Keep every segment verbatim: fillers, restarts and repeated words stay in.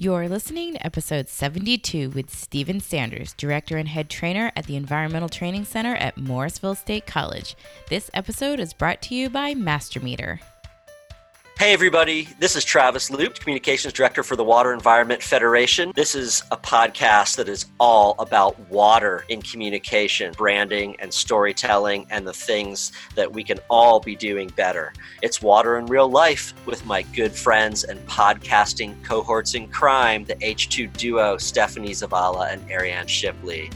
You're listening to episode seventy-two with Steven Sanders, director and head trainer at the Environmental Training Center at Morrisville State College. This episode is brought to you by MasterMeter. Hey everybody, this is Travis Loop, Communications Director for the Water Environment Federation. This is a podcast that is all about water in communication, branding and storytelling, and the things that we can all be doing better. It's Water in Real Life with my good friends and podcasting cohorts in crime, the H two duo, Stephanie Zavala and Ariane Shipley.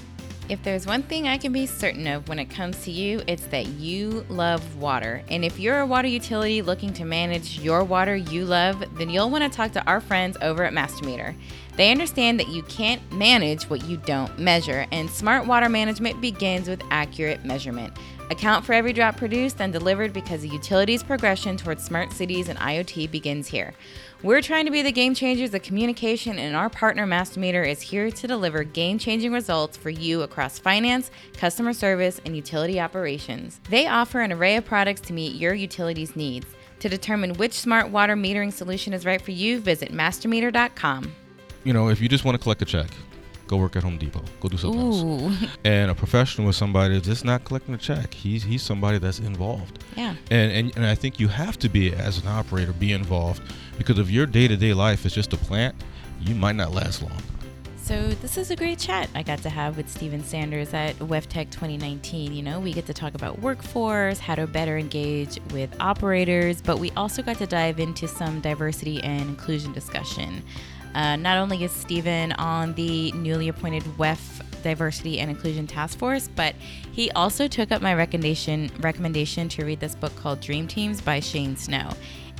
If there's one thing I can be certain of when it comes to you, it's that you love water. And if you're a water utility looking to manage your water you love, then you'll want to talk to our friends over at MasterMeter. They understand that you can't manage what you don't measure, and smart water management begins with accurate measurement. Account for every drop produced and delivered, because the utility's progression towards smart cities and IoT begins here. We're trying to be the game changers of communication, and our partner MasterMeter is here to deliver game-changing results for you across finance, customer service, and utility operations. They offer an array of products to meet your utility's needs. To determine which smart water metering solution is right for you, visit master meter dot com. You know, if you just want to collect a check, go work at Home Depot. Go do something Ooh. else. And a professional is somebody that's just not collecting a check. He's he's somebody that's involved. Yeah. And, and and I think you have to be, as an operator, be involved, because if your day-to-day life is just a plant, you might not last long. So this is a great chat I got to have with Steven Sanders at WEFTech twenty nineteen. You know, we get to talk about workforce, how to better engage with operators, but we also got to dive into some diversity and inclusion discussion. Uh, not only is Steven on the newly appointed W E F Diversity and Inclusion Task Force, but he also took up my recommendation recommendation to read this book called Dream Teams by Shane Snow.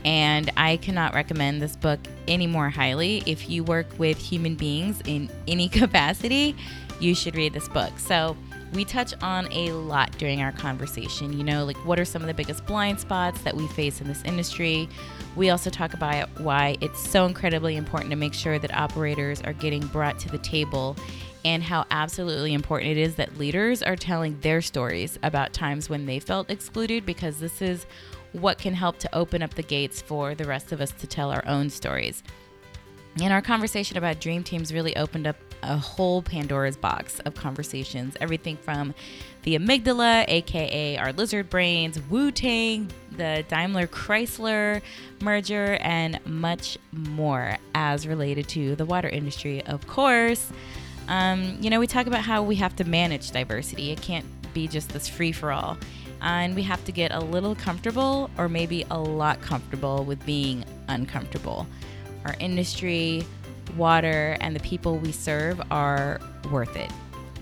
And I cannot recommend this book any more highly. If you work with human beings in any capacity, you should read this book. So we touch on a lot during our conversation, you know, like what are some of the biggest blind spots that we face in this industry? We also talk about why it's so incredibly important to make sure that operators are getting brought to the table, and how absolutely important it is that leaders are telling their stories about times when they felt excluded, because this is what can help to open up the gates for the rest of us to tell our own stories. And our conversation about Dream Teams really opened up a whole Pandora's box of conversations. Everything from the amygdala, aka our lizard brains, Wu-Tang, the Daimler-Chrysler merger, and much more as related to the water industry, of course. Um, you know, we talk about how we have to manage diversity. It can't be just this free-for-all. And we have to get a little comfortable, or maybe a lot comfortable, with being uncomfortable. Our industry, water, and the people we serve are worth it.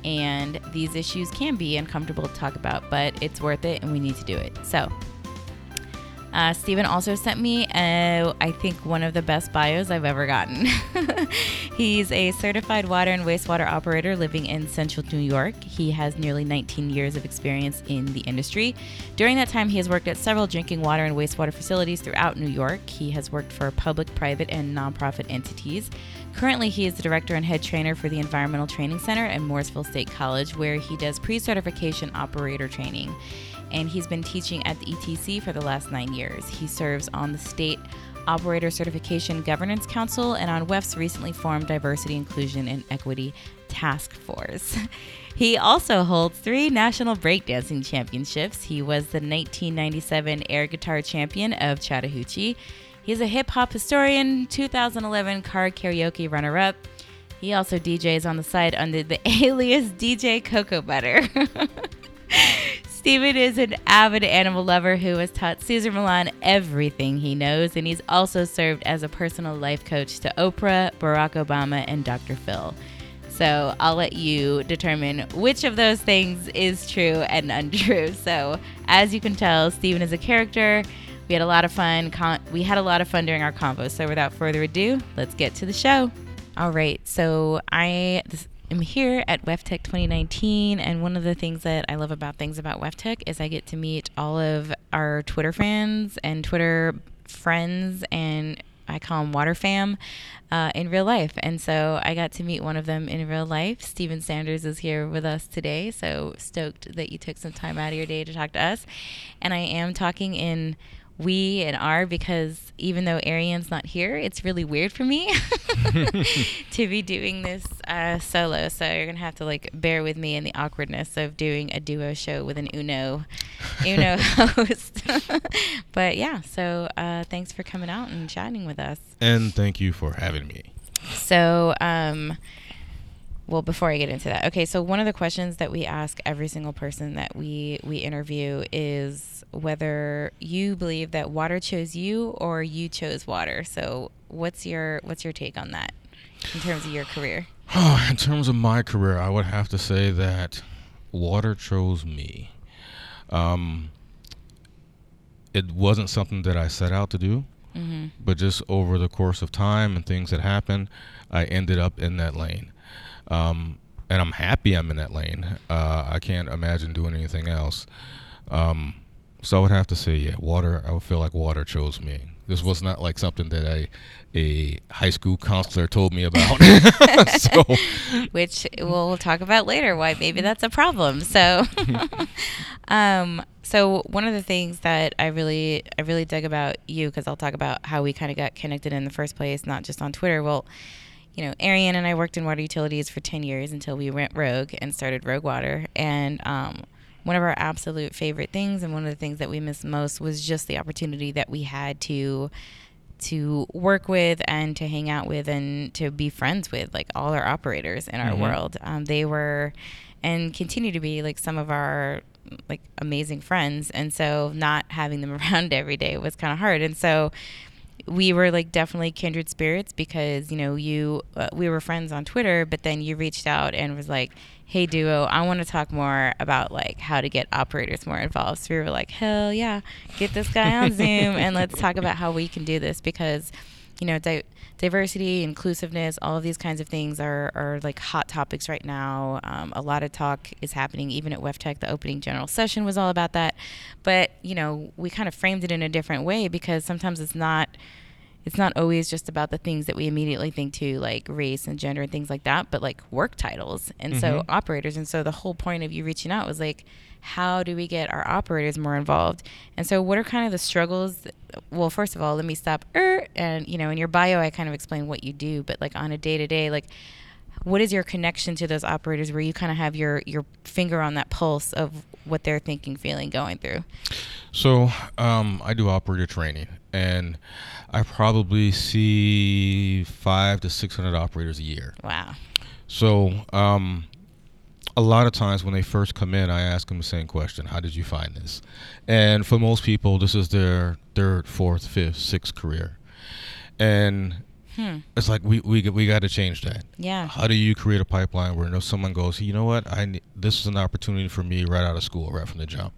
And these issues can be uncomfortable to talk about, but it's worth it and we need to do it. So uh, Steven also sent me, uh, I think, one of the best bios I've ever gotten. He's a certified water and wastewater operator living in central New York. He has nearly nineteen years of experience in the industry. During that time, he has worked at several drinking water and wastewater facilities throughout New York. He has worked for public, private, and nonprofit entities. Currently, he is the director and head trainer for the Environmental Training Center at Morrisville State College, where he does pre-certification operator training. And he's been teaching at the E T C for the last nine years. He serves on the State Operator Certification Governance Council and on W E F's recently formed Diversity, Inclusion, and Equity Task Force. He also holds three national breakdancing championships. He was the nineteen ninety-seven air guitar champion of Chattahoochee. He's a hip-hop historian, two thousand eleven car karaoke runner-up. He also D Js on the side under the alias D J Cocoa Butter. Steven is an avid animal lover who has taught Cesar Millan everything he knows, and he's also served as a personal life coach to Oprah, Barack Obama, and Doctor Phil. So I'll let you determine which of those things is true and untrue. So as you can tell, Steven is a character. We had a lot of fun. Con- we had a lot of fun during our convo. So without further ado, let's get to the show. All right. So I... This- I'm here at WEFTech twenty nineteen, and one of the things that I love about things about WEFTech is I get to meet all of our Twitter fans and Twitter friends, and I call them Water Fam, uh, in real life. And so I got to meet one of them in real life. Steven Sanders is here with us today, so stoked that you took some time out of your day to talk to us. And I am talking in we and our, because even though Ariane's not here, it's really weird for me to be doing this uh, solo. So you're going to have to like bear with me in the awkwardness of doing a duo show with an Uno, Uno host. But yeah, so uh, thanks for coming out and chatting with us. And thank you for having me. So, um, well, before I get into that, okay, so one of the questions that we ask every single person that we, we interview is whether you believe that water chose you or you chose water. So what's your what's your take on that in terms of your career? Oh, in terms of my career, I would have to say that water chose me. Um, it wasn't something that I set out to do. Mm-hmm. But just over the course of time and things that happened, I ended up in that lane. Um, and I'm happy I'm in that lane. Uh, I can't imagine doing anything else. Um, so I would have to say, yeah, water, I would feel like water chose me. This was not like something that I, a high school counselor told me about. So. Which we'll talk about later, why maybe that's a problem. So um, so one of the things that I really I really dug about you, because I'll talk about how we kind of got connected in the first place, not just on Twitter. Well, you know, Ariane and I worked in water utilities for ten years until we went rogue and started Rogue Water. And um, one of our absolute favorite things and one of the things that we missed most was just the opportunity that we had to to work with and to hang out with and to be friends with, like, all our operators in our mm-hmm. world. Um, they were and continue to be, like, some of our, like, amazing friends. And so not having them around every day was kind of hard. And so we were, like, definitely kindred spirits because, you know, you uh, we were friends on Twitter, but then you reached out and was like, hey, Duo, I want to talk more about, like, how to get operators more involved. So we were like, hell yeah, get this guy on Zoom and let's talk about how we can do this because, you know, di- diversity, inclusiveness, all of these kinds of things are, are like, hot topics right now. Um, a lot of talk is happening. Even at WEFTech, the opening general session was all about that. But, you know, we kind of framed it in a different way because sometimes it's not – it's not always just about the things that we immediately think to, like race and gender and things like that, but like work titles and mm-hmm. so operators. And so the whole point of you reaching out was like, how do we get our operators more involved? And so what are kind of the struggles? That, well, first of all, let me stop. Er, and, you know, in your bio, I kind of explain what you do, but like on a day to day, like what is your connection to those operators where you kind of have your, your finger on that pulse of what they're thinking, feeling, going through? So um, I do operator training. And I probably see five to six hundred operators a year. Wow. So um, a lot of times when they first come in, I ask them the same question: how did you find this? And for most people, this is their third, fourth, fifth, sixth career. And hmm. it's like we we we got to change that. Yeah. How do you create a pipeline where no someone goes, you know what? I need, this is an opportunity for me right out of school, right from the jump.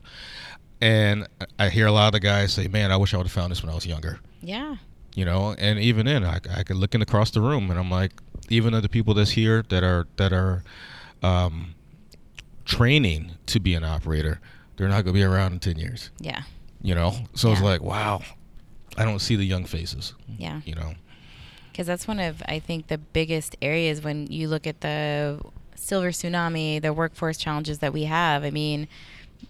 And I hear a lot of the guys say, man, I wish I would have found this when I was younger. Yeah. You know, and even then, I, I could look in across the room and I'm like, even the people that's here that are that are um, training to be an operator, they're not going to be around in ten years. Yeah. You know, so yeah. It's like, wow, I don't see the young faces. Yeah. You know, because that's one of, I think, the biggest areas when you look at the silver tsunami, the workforce challenges that we have. I mean,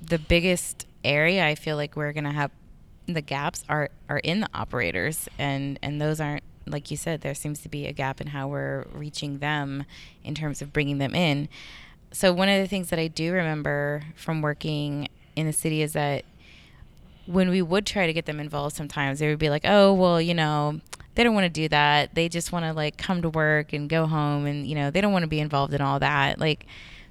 the biggest area I feel like we're gonna have the gaps are are in the operators, and and those aren't, like you said, there seems to be a gap in how we're reaching them in terms of bringing them in. So one of the things that I do remember from working in the city is that when we would try to get them involved, sometimes they would be like, oh, well, you know, they don't want to do that, they just want to like come to work and go home, and you know, they don't want to be involved in all that, like.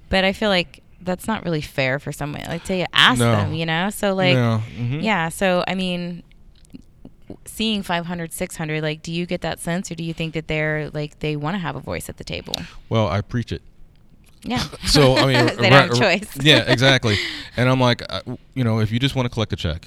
But I feel like that's not really fair for someone, like, to ask no. them, you know? So, like, no. mm-hmm. yeah. So, I mean, seeing five hundred, six hundred, like, do you get that sense, or do you think that they're, like, they want to have a voice at the table? Well, I preach it. Yeah. So, I mean. They right, don't have a choice. Right, yeah, exactly. And I'm like, uh, you know, if you just want to collect a check,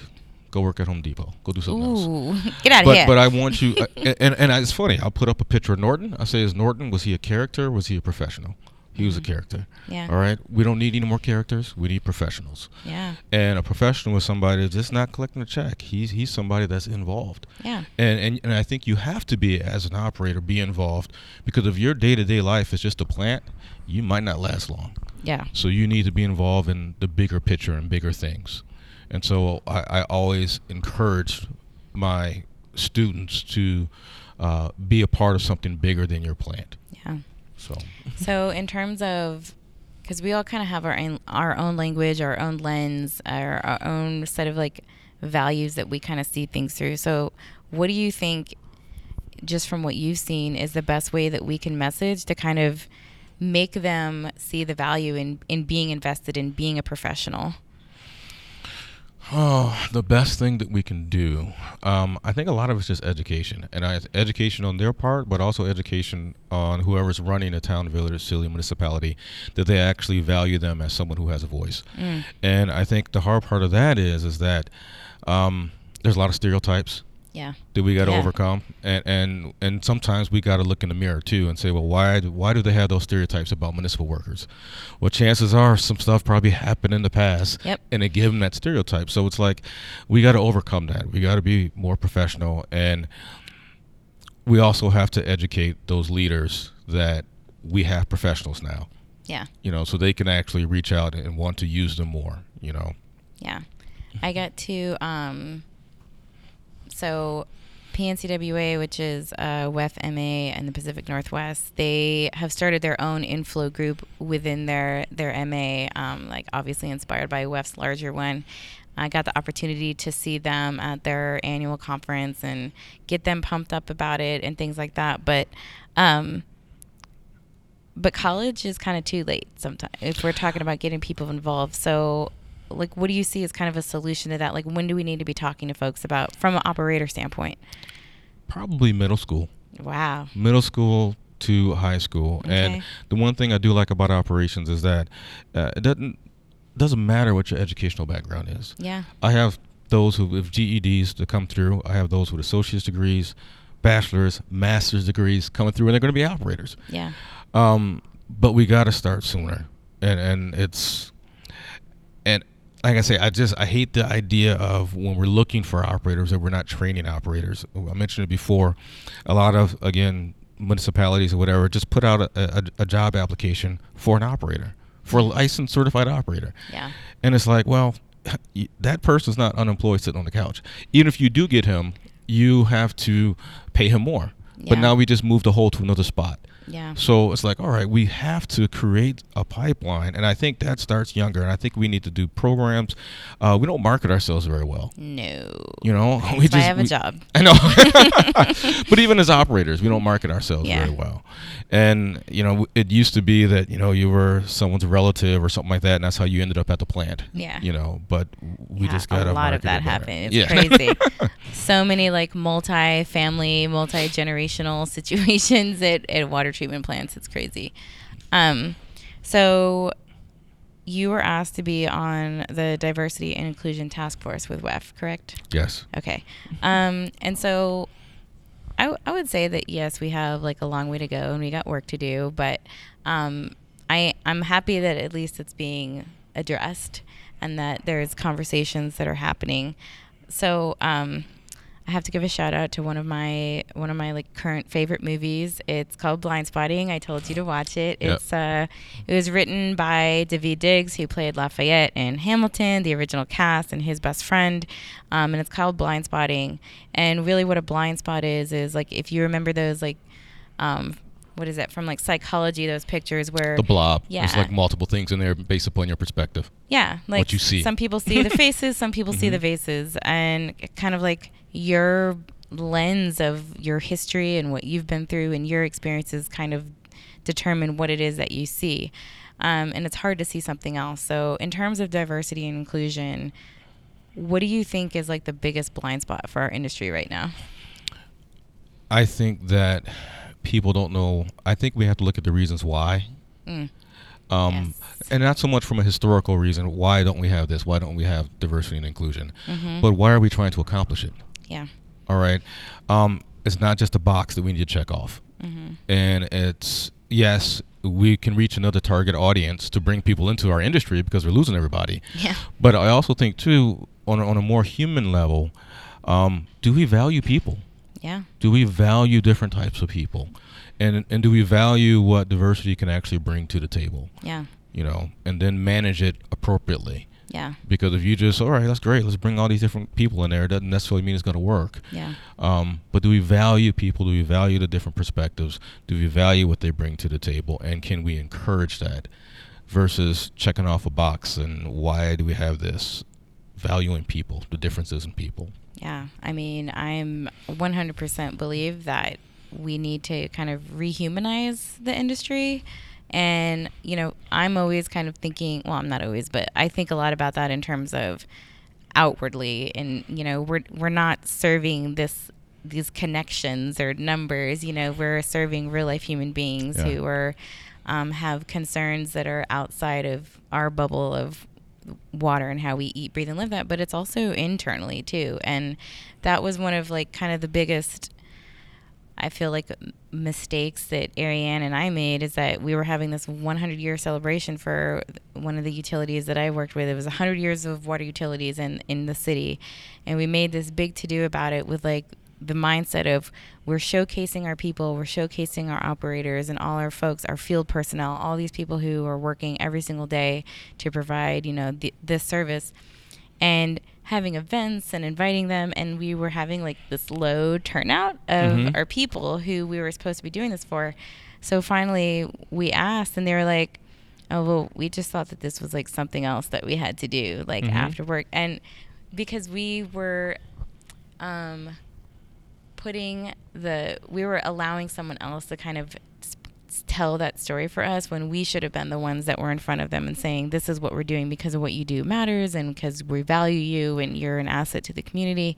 go work at Home Depot. Go do something Ooh. else. Get out of but, here. But I want you, uh, and, and it's funny, I'll put up a picture of Norton. I say, is Norton, was he a character, or was he a professional? He was a character. Yeah. All right. We don't need any more characters. We need professionals. Yeah. And a professional is somebody that's just not collecting a check. He's he's somebody that's involved. Yeah. And and, and I think you have to be, as an operator, be involved, because if your day to day life is just a plant, you might not last long. Yeah. So you need to be involved in the bigger picture and bigger things. And so I, I always encourage my students to uh, be a part of something bigger than your plant. Yeah. So. So in terms of, because we all kind of have our own, our own language, our own lens, our, our own set of like values that we kind of see things through. So what do you think, just from what you've seen, is the best way that we can message to kind of make them see the value in, in being invested in being a professional? Oh, the best thing that we can do. Um, I think a lot of it's just education, and I, education on their part, but also education on whoever's running a town, village, city, municipality, that they actually value them as someone who has a voice. Mm. And I think the hard part of that is, is that um, there's a lot of stereotypes. Yeah. That we got to yeah. overcome, and, and and sometimes we got to look in the mirror too and say, well, why why do they have those stereotypes about municipal workers? Well, chances are some stuff probably happened in the past, yep. and it gave them that stereotype. So it's like we got to overcome that. We got to be more professional, and we also have to educate those leaders that we have professionals now. Yeah. You know, so they can actually reach out and want to use them more. You know. Yeah, I got to. Um So P N C W A, which is uh, W E F M A in the Pacific Northwest, they have started their own inflow group within their, their M A, um, like obviously inspired by W E F's larger one. I got the opportunity to see them at their annual conference and get them pumped up about it and things like that. But um, but college is kind of too late sometimes if we're talking about getting people involved. So like, what do you see as kind of a solution to that? Like, when do we need to be talking to folks about, from an operator standpoint? Probably middle school. Wow. Middle school to high school. Okay. And the one thing I do like about operations is that uh, it doesn't doesn't matter what your educational background is. Yeah. I have those who have G E Ds to come through. I have those with associate's degrees, bachelor's, master's degrees coming through, and they're going to be operators. Yeah. Um, but we got to start sooner, and and it's and. Like I say, I just I hate the idea of when we're looking for operators that we're not training operators. I mentioned it before. A lot of, again, municipalities or whatever just put out a, a, a job application for an operator, for a licensed certified operator. Yeah. And it's like, well, that person's not unemployed sitting on the couch. Even if you do get him, you have to pay him more. Yeah. But now we just moved the hole to another spot. Yeah. So it's like, all right, we have to create a pipeline, and I think that starts younger. And I think we need to do programs. Uh, we don't market ourselves very well. No. You know, we just. I have we, a job. I know. But even as operators, we don't market ourselves yeah. very well. And you know, it used to be that you know you were someone's relative or something like that, and that's how you ended up at the plant. Yeah. You know, but we yeah, just got a lot of that it happen. It's yeah. crazy. So many like multi-family, multi-generational situations at at water treatment plants. It's crazy. Um, so you were asked to be on the Diversity and Inclusion Task Force with W E F, correct? Yes. Okay. Um, and so I, w- I would say that, yes, we have like a long way to go and we got work to do, but um, I, I'm happy that at least it's being addressed and that there's conversations that are happening. So, um, I have to give a shout out to one of my one of my like current favorite movies. It's called Blindspotting. I told you to watch it. Yep. It's uh, it was written by Daveed Diggs, who played Lafayette in Hamilton, the original cast, and his best friend. Um, and it's called Blindspotting. And really, what a blind spot is is like if you remember those like, um, what is that from like psychology? Those pictures where the blob. Yeah. There's like multiple things in there based upon your perspective. Yeah, like what you see. Some people see the faces. Some people mm-hmm. see the vases, and kind of like. Your lens of your history and what you've been through and your experiences kind of determine what it is that you see. Um, and it's hard to see something else. So in terms of diversity and inclusion, what do you think is like the biggest blind spot for our industry right now? I think that people don't know. I think we have to look at the reasons why. Mm. Um, yes. And not so much from a historical reason. Why don't we have this? Why don't we have diversity and inclusion? Mm-hmm. But why are we trying to accomplish it? Yeah. All right. Um, it's not just a box that we need to check off. Mm-hmm. And it's, yes, we can reach another target audience to bring people into our industry because we're losing everybody. Yeah. But I also think, too, on, on a more human level, um, do we value people? Yeah. Do we value different types of people? And and do we value what diversity can actually bring to the table? Yeah. You know, and then manage it appropriately. Yeah. Because if you just, all right, that's great, let's bring all these different people in there, it doesn't necessarily mean it's going to work. Yeah. Um, but do we value people? Do we value the different perspectives? Do we value what they bring to the table? And can we encourage that versus checking off a box and why do we have this? Valuing people, the differences in people. Yeah. I mean, I'm one hundred percent believe that we need to kind of rehumanize the industry. And, you know, I'm always kind of thinking, well, I'm not always, but I think a lot about that in terms of outwardly. And, you know, we're we're not serving this these connections or numbers. You know, we're serving real life human beings yeah. who are um, have concerns that are outside of our bubble of water and how we eat, breathe, and live that. But it's also internally, too. And that was one of, like, kind of the biggest I feel like mistakes that Ariane and I made is that we were having this one hundred year celebration for one of the utilities that I worked with. It was one hundred years of water utilities in, in the city. And we made this big to-do about it with like the mindset of we're showcasing our people, we're showcasing our operators and all our folks, our field personnel, all these people who are working every single day to provide, you know, the, this service. And having events and inviting them, and we were having like this low turnout of mm-hmm. our people who we were supposed to be doing this for. So finally we asked, and they were like, oh, well, we just thought that this was like something else that we had to do, like mm-hmm. after work. And because we were um putting the we were allowing someone else to kind of tell that story for us when we should have been the ones that were in front of them and saying, this is what we're doing because of what you do matters and because we value you and you're an asset to the community.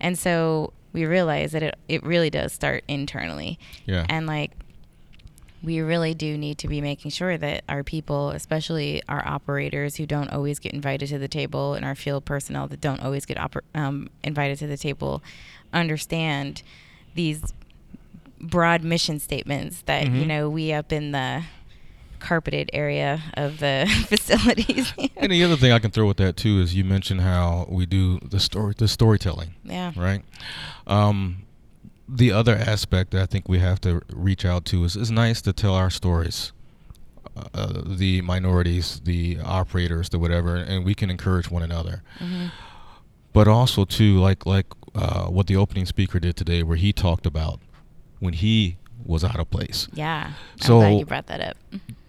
And so we realized that it, it really does start internally. Yeah. And like, we really do need to be making sure that our people, especially our operators who don't always get invited to the table and our field personnel that don't always get oper- um, invited to the table, understand these broad mission statements that mm-hmm. you know we up in the carpeted area of the facilities. And the other thing I can throw with that too is you mentioned how we do the story, the storytelling. Yeah. Right. Um, the other aspect that I think we have to reach out to is it's nice to tell our stories, uh, the minorities, the operators, the whatever, and we can encourage one another. Mm-hmm. But also too, like like uh, what the opening speaker did today, where he talked about when he was out of place. Yeah. So I'm glad you brought that up.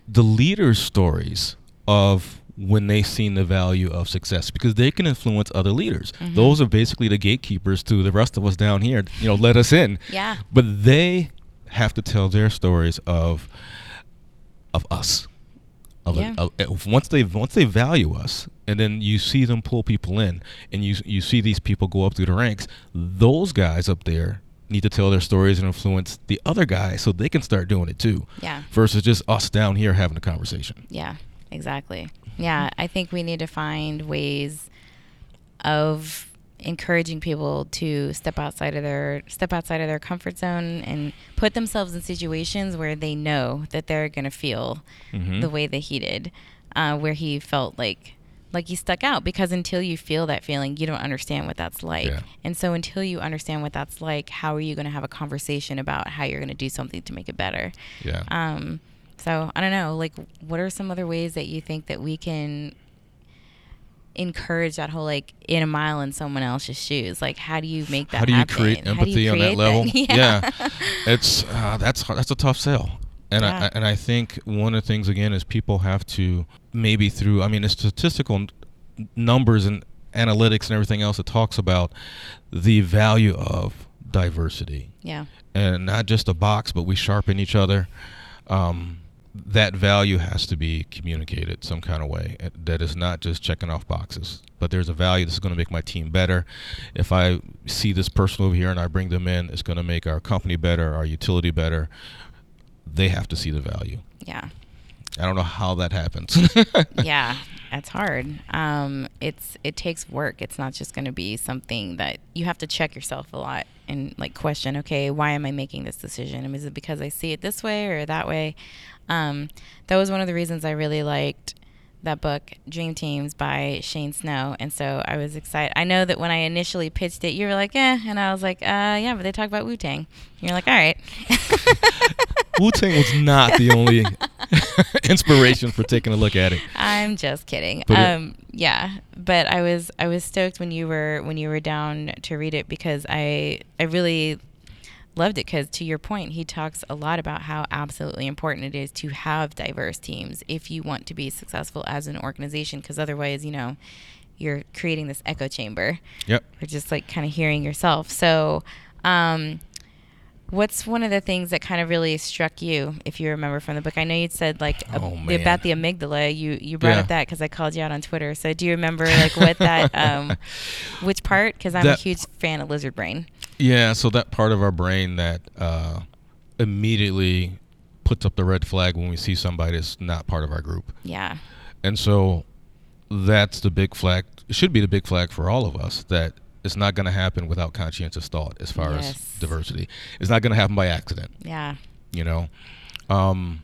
The leaders' stories of when they seen the value of success, because they can influence other leaders. Mm-hmm. Those are basically the gatekeepers to the rest of us down here, you know, let us in. Yeah. But they have to tell their stories of of us. Of yeah. a, a, once they once they value us, and then you see them pull people in, and you you see these people go up through the ranks, those guys up there need to tell their stories and influence the other guys so they can start doing it too. Yeah. Versus just us down here having a conversation. Yeah, exactly. Yeah, I think we need to find ways of encouraging people to step outside of their step outside of their comfort zone and put themselves in situations where they know that they're going to feel mm-hmm. the way that he did, uh, where he felt like like you stuck out, because until you feel that feeling, you don't understand what that's like. Yeah. And so until you understand what that's like, how are you going to have a conversation about how you're going to do something to make it better? Yeah. Um, so I don't know, like, what are some other ways that you think that we can encourage that whole, like, in a mile in someone else's shoes? Like, how do you make that happen? How do you create empathy on that level? Yeah. yeah. It's, uh, that's, that's a tough sell. And yeah. I and I think one of the things again is people have to maybe through I mean the statistical n- numbers and analytics and everything else that talks about the value of diversity. Yeah. And not just a box, but we sharpen each other. Um, that value has to be communicated some kind of way that is not just checking off boxes, but there's a value that's going to make my team better. If I see this person over here and I bring them in, it's going to make our company better, our utility better. They have to see the value. Yeah. I don't know how that happens. Yeah, that's hard. Um, it's it takes work. It's not just going to be something that you have to check yourself a lot and like question, okay, why am I making this decision? I mean, is it because I see it this way or that way? Um, that was one of the reasons I really liked that book, Dream Teams by Shane Snow. And so I was excited. I know that when I initially pitched it, you were like, eh. And I was like, uh, yeah, but they talk about Wu-Tang. And you're like, all right. Wu-Tang was not the only inspiration for taking a look at it. I'm just kidding. But um, it, yeah, but I was I was stoked when you were when you were down to read it, because I I really loved it, because to your point, he talks a lot about how absolutely important it is to have diverse teams if you want to be successful as an organization, because otherwise, you know, you're creating this echo chamber. Yep. Or just like kind of hearing yourself. So um, what's one of the things that kind of really struck you, if you remember from the book? I know you said like a, oh, the, about the amygdala. You, you brought yeah. up that because I called you out on Twitter. So do you remember like what that, um, which part? Because I'm that, a huge fan of lizard brain. Yeah, so that part of our brain that uh, immediately puts up the red flag when we see somebody that's not part of our group. Yeah. And so that's the big flag. It should be the big flag for all of us that it's not going to happen without conscientious thought as far yes. as diversity. It's not going to happen by accident. Yeah. You know? Um,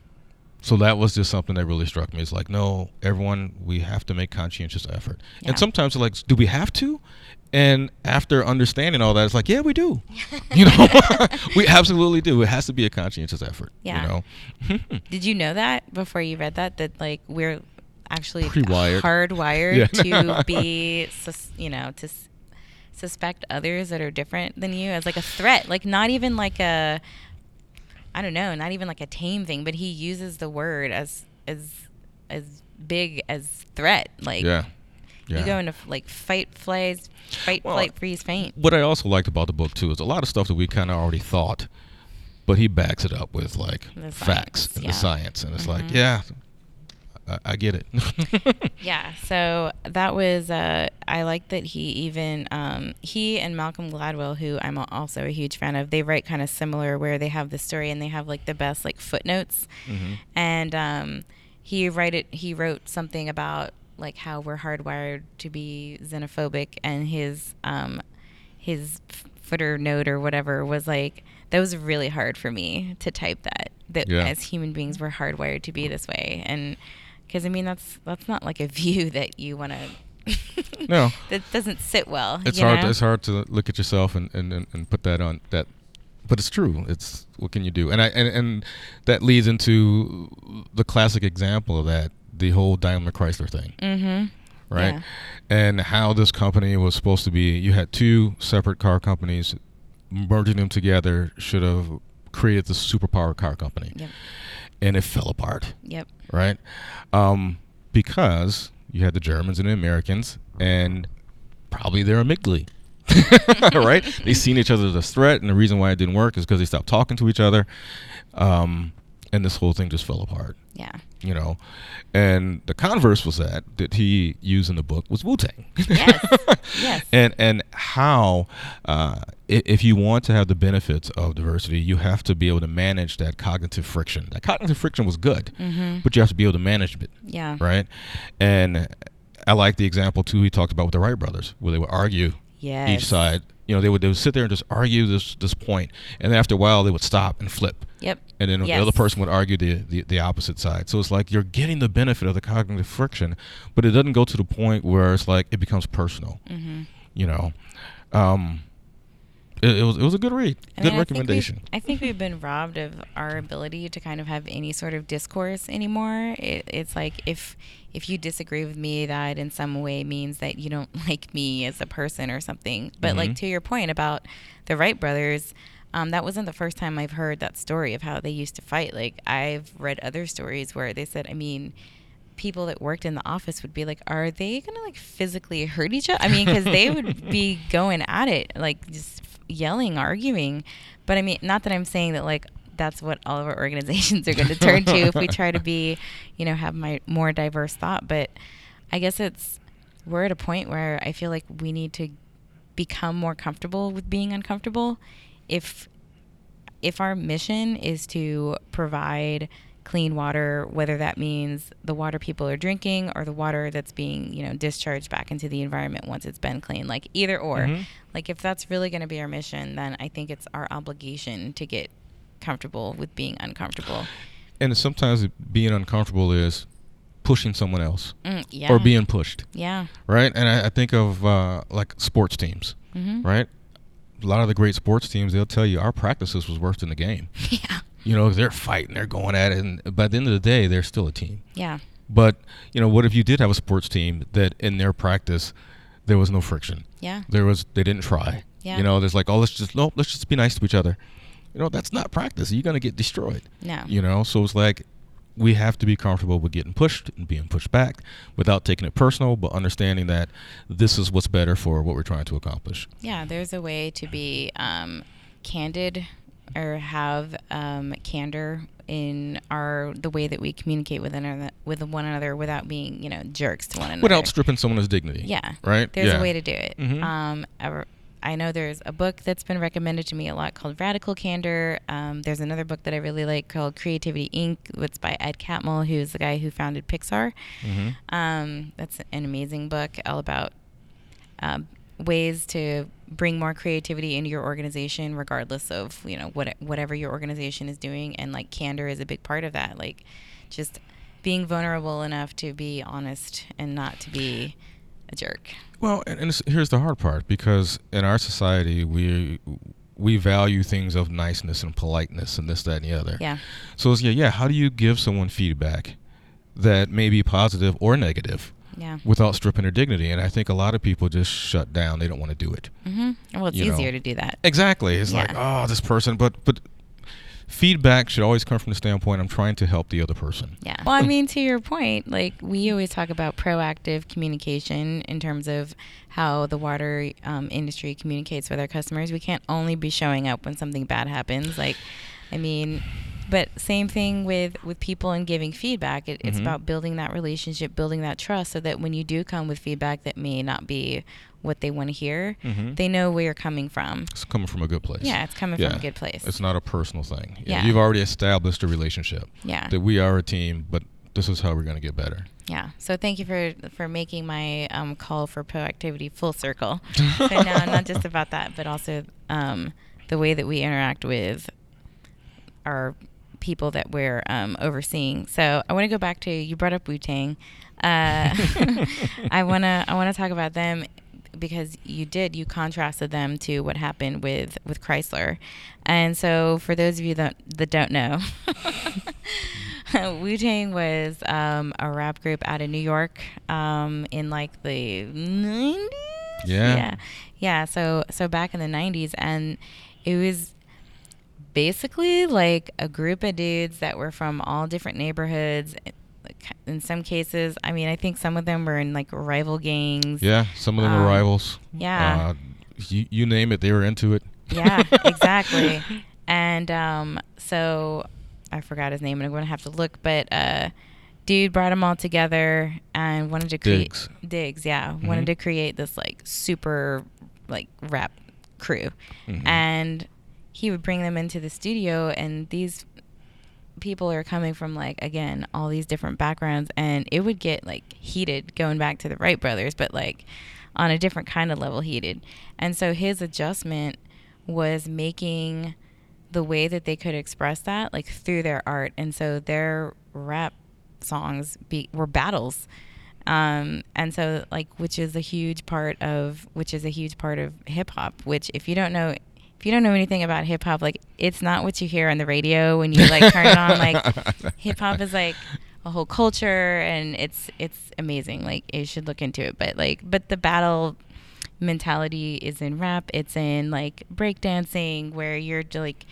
so that was just something that really struck me. It's like, no, everyone, we have to make conscientious effort. Yeah. And sometimes like, do we have to? And after understanding all that, it's like, yeah, we do. You know, we absolutely do. It has to be a conscientious effort. Yeah. You know? Did you know that before you read that, that like we're actually Pre-wired. hardwired yeah. to be, sus- you know, to s- suspect others that are different than you as like a threat, like not even like a, I don't know, not even like a tame thing, but he uses the word as, as, as big as threat. Like, yeah. Yeah. You go into like fight, flies, fight, well, flight, freeze, faint. What I also liked about the book, too, is a lot of stuff that we kind of already thought, but he backs it up with like the facts science, and yeah. the science. And it's mm-hmm. like, yeah, I, I get it. Yeah. So that was, uh, I like that he even, um, he and Malcolm Gladwell, who I'm also a huge fan of, they write kind of similar where they have the story and they have like the best like footnotes. Mm-hmm. And um, he, write it, he wrote something about, like how we're hardwired to be xenophobic, and his um, his footer note or whatever was like, that was really hard for me to type that, that yeah. as human beings we're hardwired to be this way. And because I mean that's that's not like a view that you want to no that doesn't sit well. It's you hard know? It's hard to look at yourself and, and, and put that on that, but it's true. It's what can you do? And I and, and that leads into the classic example of that, the whole Daimler-Chrysler thing, mm-hmm. right? Yeah. And how this company was supposed to be, you had two separate car companies, merging them together should have created the superpower car company. Yep. And it fell apart, Yep. right? Um, because you had the Germans and the Americans and probably their amygdala, right? They seen each other as a threat, and the reason why it didn't work is because they stopped talking to each other. Um, and this whole thing just fell apart. Yeah. You know, and the converse was that that he used in the book was Wu-Tang. Yes. Yes. And and how uh, if you want to have the benefits of diversity, you have to be able to manage that cognitive friction. That cognitive friction was good, mm-hmm. but you have to be able to manage it. Yeah. Right. And I like the example too he talked about with the Wright brothers, where they would argue. Yes. Each side, you know, they would they would sit there and just argue this this point, and then after a while they would stop and flip. Yep. And then yes. the other person would argue the, the the opposite side. So it's like you're getting the benefit of the cognitive friction, but it doesn't go to the point where it's like it becomes personal. Mm-hmm. You know, um, it, it was it was a good read, I good mean, recommendation. I think, I think we've been robbed of our ability to kind of have any sort of discourse anymore. It, it's like if. If you disagree with me, that in some way means that you don't like me as a person or something. But mm-hmm. like to your point about the Wright brothers, um, that wasn't the first time I've heard that story of how they used to fight. Like I've read other stories where they said, I mean, people that worked in the office would be like, are they going to like physically hurt each other? I mean, because they would be going at it, like just yelling, arguing. But I mean, not that I'm saying that like, that's what all of our organizations are going to turn to if we try to be, you know, have my more diverse thought. But I guess it's, we're at a point where I feel like we need to become more comfortable with being uncomfortable. If, if our mission is to provide clean water, whether that means the water people are drinking or the water that's being, you know, discharged back into the environment once it's been clean, like either or, mm-hmm. like if that's really going to be our mission, then I think it's our obligation to get comfortable with being uncomfortable. And sometimes being uncomfortable is pushing someone else mm, yeah. or being pushed. Yeah. Right. And I, I think of uh, like sports teams, mm-hmm. right? A lot of the great sports teams, they'll tell you our practices was worse than the game. Yeah. you know, they're fighting, they're going at it, and by the end of the day, they're still a team. Yeah. But, you know, what if you did have a sports team that in their practice, there was no friction? Yeah. There was, they didn't try. Yeah. You know, there's like, oh, let's just, no, let's just be nice to each other. You know, that's not practice. You're going to get destroyed. No. You know, so it's like, we have to be comfortable with getting pushed and being pushed back without taking it personal, but understanding that this is what's better for what we're trying to accomplish. Yeah, there's a way to be um, candid or have um, candor in our the way that we communicate with another, with one another without being, you know, jerks to one another. Without stripping someone's dignity. Yeah. Right? There's yeah. a way to do it. Mm-hmm. Um, a, I know there's a book that's been recommended to me a lot called Radical Candor. Um, there's another book that I really like called Creativity Incorporated. It's by Ed Catmull, who's the guy who founded Pixar. Mm-hmm. Um, that's an amazing book all about um, ways to bring more creativity into your organization, regardless of, you know, what whatever your organization is doing. And like candor is a big part of that. Like just being vulnerable enough to be honest and not to be a jerk. Well, and, and here's the hard part, because in our society, we we value things of niceness and politeness and this, that, and the other. Yeah. So it's, yeah, yeah. How do you give someone feedback that may be positive or negative yeah. without stripping their dignity? And I think a lot of people just shut down. They don't want to do it. Mm-hmm. Well, it's you easier know. to do that. Exactly. It's yeah. like, oh, this person, but but. Feedback should always come from the standpoint, I'm trying to help the other person. Yeah. Well, I mean, to your point, like we always talk about proactive communication in terms of how the water um, industry communicates with our customers. We can't only be showing up when something bad happens. Like, I mean, but same thing with, with people and giving feedback. It, it's mm-hmm. about building that relationship, building that trust so that when you do come with feedback that may not be what they want to hear, mm-hmm. they know where you're coming from. It's coming from a good place. Yeah, it's coming yeah. from a good place. It's not a personal thing. Yeah. yeah. You've already established a relationship. Yeah. That we are a team, but this is how we're going to get better. Yeah. So thank you for for making my um, call for proactivity full circle. So now not just about that, but also um, the way that we interact with our people that we're um, overseeing. So I want to go back to, you brought up Wu-Tang. Uh, I want to I want to talk about them, because you did, you contrasted them to what happened with, with Chrysler. And so for those of you that, that don't know, Wu-Tang was um, a rap group out of New York um, in like the nineties? Yeah. Yeah, yeah so, so back in the nineties. And it was basically like a group of dudes that were from all different neighborhoods. In some cases, I mean, I think some of them were in like rival gangs. Yeah, some of them um, were rivals. Yeah. Uh, you, you name it, they were into it. Yeah, exactly. And um, so I forgot his name, and I'm going to have to look, but uh, dude brought them all together and wanted to create. Diggs. Diggs, yeah. Mm-hmm. Wanted to create this like super like rap crew. Mm-hmm. And he would bring them into the studio, and these people are coming from like, again, all these different backgrounds, and it would get like heated, going back to the Wright brothers, but like on a different kind of level heated. And so his adjustment was making the way that they could express that like through their art. And so their rap songs be, were battles. Um, and so like, which is a huge part of, which is a huge part of hip hop, which if you don't know If you don't know anything about hip hop, like it's not what you hear on the radio when you like turn it on. Like hip hop is like a whole culture, and it's it's amazing. Like you should look into it. But like, but the battle mentality is in rap. It's in like breakdancing, where you're like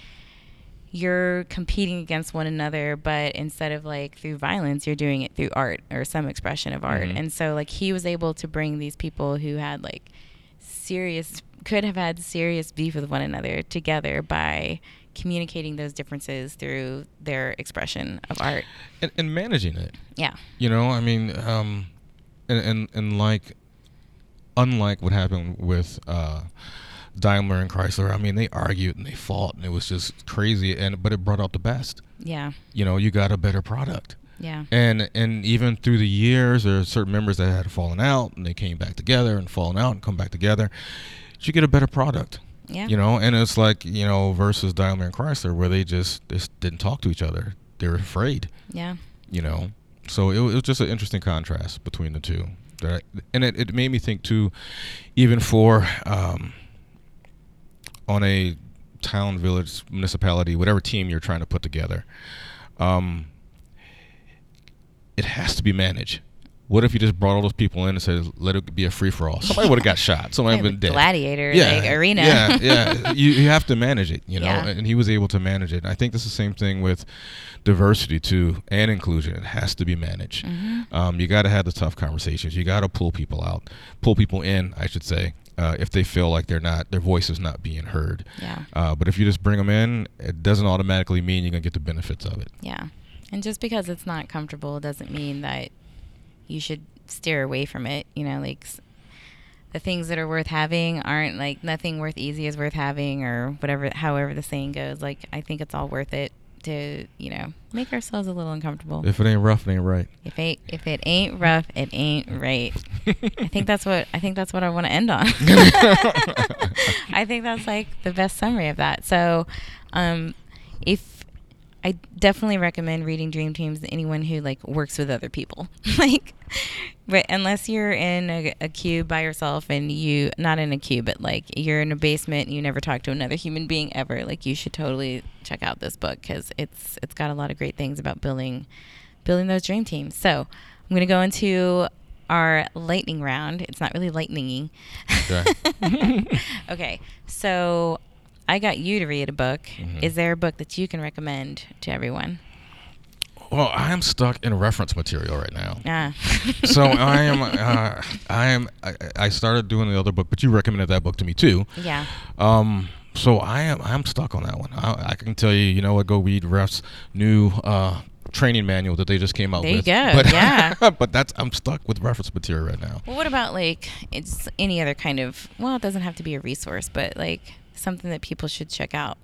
you're competing against one another, but instead of like through violence, you're doing it through art or some expression of art. Mm-hmm. And so like he was able to bring these people who had like serious. could have had serious beef with one another together by communicating those differences through their expression of art. And, and managing it. Yeah. You know, I mean, um, and, and, and like, unlike what happened with uh, Daimler and Chrysler, I mean, they argued and they fought and it was just crazy, and but it brought out the best. Yeah. You know, you got a better product. Yeah. And and even through the years, there are certain members that had fallen out and they came back together and fallen out and come back together. You get a better product, yeah. you know, and it's like, you know, versus Daimler and Chrysler, where they just, they just didn't talk to each other. They were afraid. Yeah. You know, so it, it was just an interesting contrast between the two. That I, and it, it made me think, too, even for um, on a town, village, municipality, whatever team you're trying to put together, um, it has to be managed. What if you just brought all those people in and said, let it be a free-for-all? Somebody would have got shot. Somebody would have been dead. Gladiator, yeah, like arena. Yeah, yeah. You, you have to manage it, you know, yeah. And he was able to manage it. And I think that's the same thing with diversity, too, and inclusion. It has to be managed. Mm-hmm. Um, you got to have the tough conversations. You got to pull people out, pull people in, I should say, uh, if they feel like they're not, their voice is not being heard. Yeah. Uh, but if you just bring them in, it doesn't automatically mean you're going to get the benefits of it. Yeah. And just because it's not comfortable doesn't mean that you should steer away from it. You know, like the things that are worth having aren't, like, nothing worth easy is worth having, or whatever, however the saying goes. Like, I think it's all worth it to, you know, make ourselves a little uncomfortable. If it ain't rough, it ain't right. If it, if it ain't rough, it ain't right. I think that's what, I think that's what I want to end on. I think that's like the best summary of that. So, um, if, I definitely recommend reading Dream Teams to anyone who, like, works with other people. Like, but unless you're in a, a cube by yourself, and you, not in a cube, but, like, you're in a basement and you never talk to another human being ever, like, you should totally check out this book, because it's, it's got a lot of great things about building, building those dream teams. So I'm going to go into our lightning round. It's not really lightning-y. Okay. Okay. So I got you to read a book. Mm-hmm. Is there a book that you can recommend to everyone? Well, I am stuck in reference material right now. Yeah. So I am. Uh, I am. I, I started doing the other book, but you recommended that book to me too. Yeah. Um. So I am. I'm stuck on that one. I, I can tell you. You know what? Go read Ref's new uh, training manual that they just came out there with. There you go. But yeah. But that's. I'm stuck with reference material right now. Well, what about, like, it's any other kind of? Well, it doesn't have to be a resource, but, like, something that people should check out.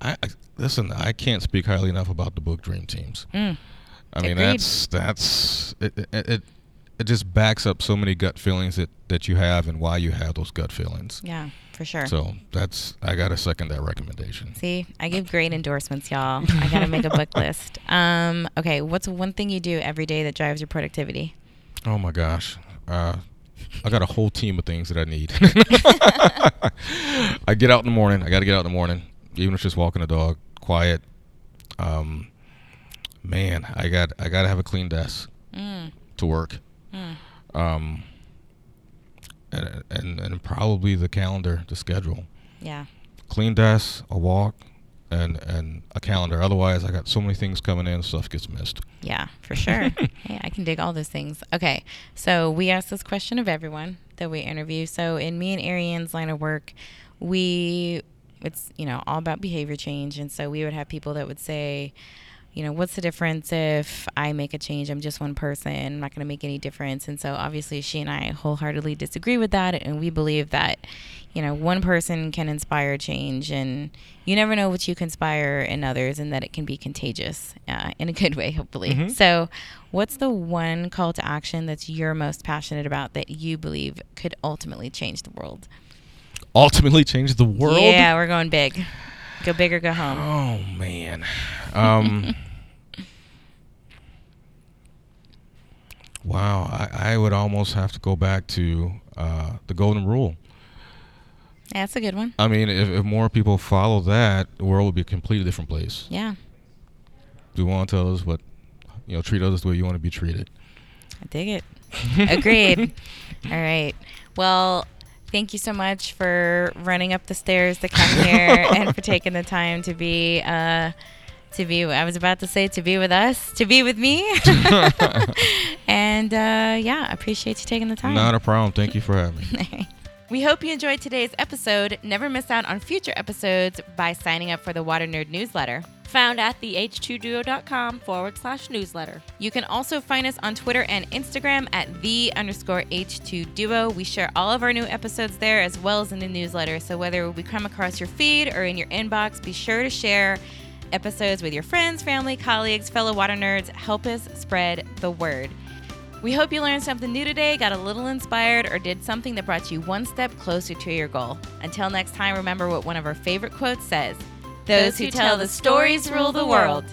I, I listen, I can't speak highly enough about the book Dream Teams. Mm. I Agreed. mean, that's that's it, it, it it just backs up so many gut feelings that that you have, and why you have those gut feelings. Yeah, for sure. So that's, I gotta second that recommendation. See, I give great endorsements, y'all. I gotta make a book list. Um okay, what's one thing you do every day that drives your productivity? Oh my gosh. Uh I got a whole team of things that I need. I get out in the morning. I got to get out in the morning, even if it's just walking the dog, quiet. Um, man, I got I got to have a clean desk mm. to work, mm. um, and, and and probably the calendar, the schedule. Yeah, clean desk, a walk, and and a calendar. Otherwise, I got so many things coming in, stuff gets missed. Yeah, for sure. Yeah, I can dig all those things. Okay, so we ask this question of everyone that we interview. So in me and Ariane's line of work, we it's, you know, all about behavior change. And so we would have people that would say, you know, what's the difference if I make a change? I'm just one person. I'm not going to make any difference. And so obviously she and I wholeheartedly disagree with that. And we believe that, you know, one person can inspire change, and you never know what you can inspire in others, and that it can be contagious uh, in a good way, hopefully. Mm-hmm. So what's the one call to action that's you're most passionate about that you believe could ultimately change the world? Ultimately change the world? Yeah, we're going big. Go big or go home. Oh, man. Um, wow. I, I would almost have to go back to uh, the golden rule. That's a good one. I mean, if, if more people follow that, the world would be a completely different place. Yeah. Do unto others what, you know, treat others the way you want to be treated. I dig it. Agreed. All right. Well, thank you so much for running up the stairs to come here and for taking the time to be, uh, to be, I was about to say to be with us, to be with me. And, uh, yeah, I appreciate you taking the time. Not a problem. Thank you for having me. We hope you enjoyed today's episode. Never miss out on future episodes by signing up for the Water Nerd newsletter, found at the h two duo dot com forward slash newsletter. You can also find us on Twitter and Instagram at the underscore h two duo. We share all of our new episodes there, as well as in the newsletter. So whether we come across your feed or in your inbox, be sure to share episodes with your friends, family, colleagues, fellow water nerds. Help us spread the word. We hope you learned something new today, got a little inspired, or did something that brought you one step closer to your goal. Until next time, remember what one of our favorite quotes says, "Those who tell the stories rule the world."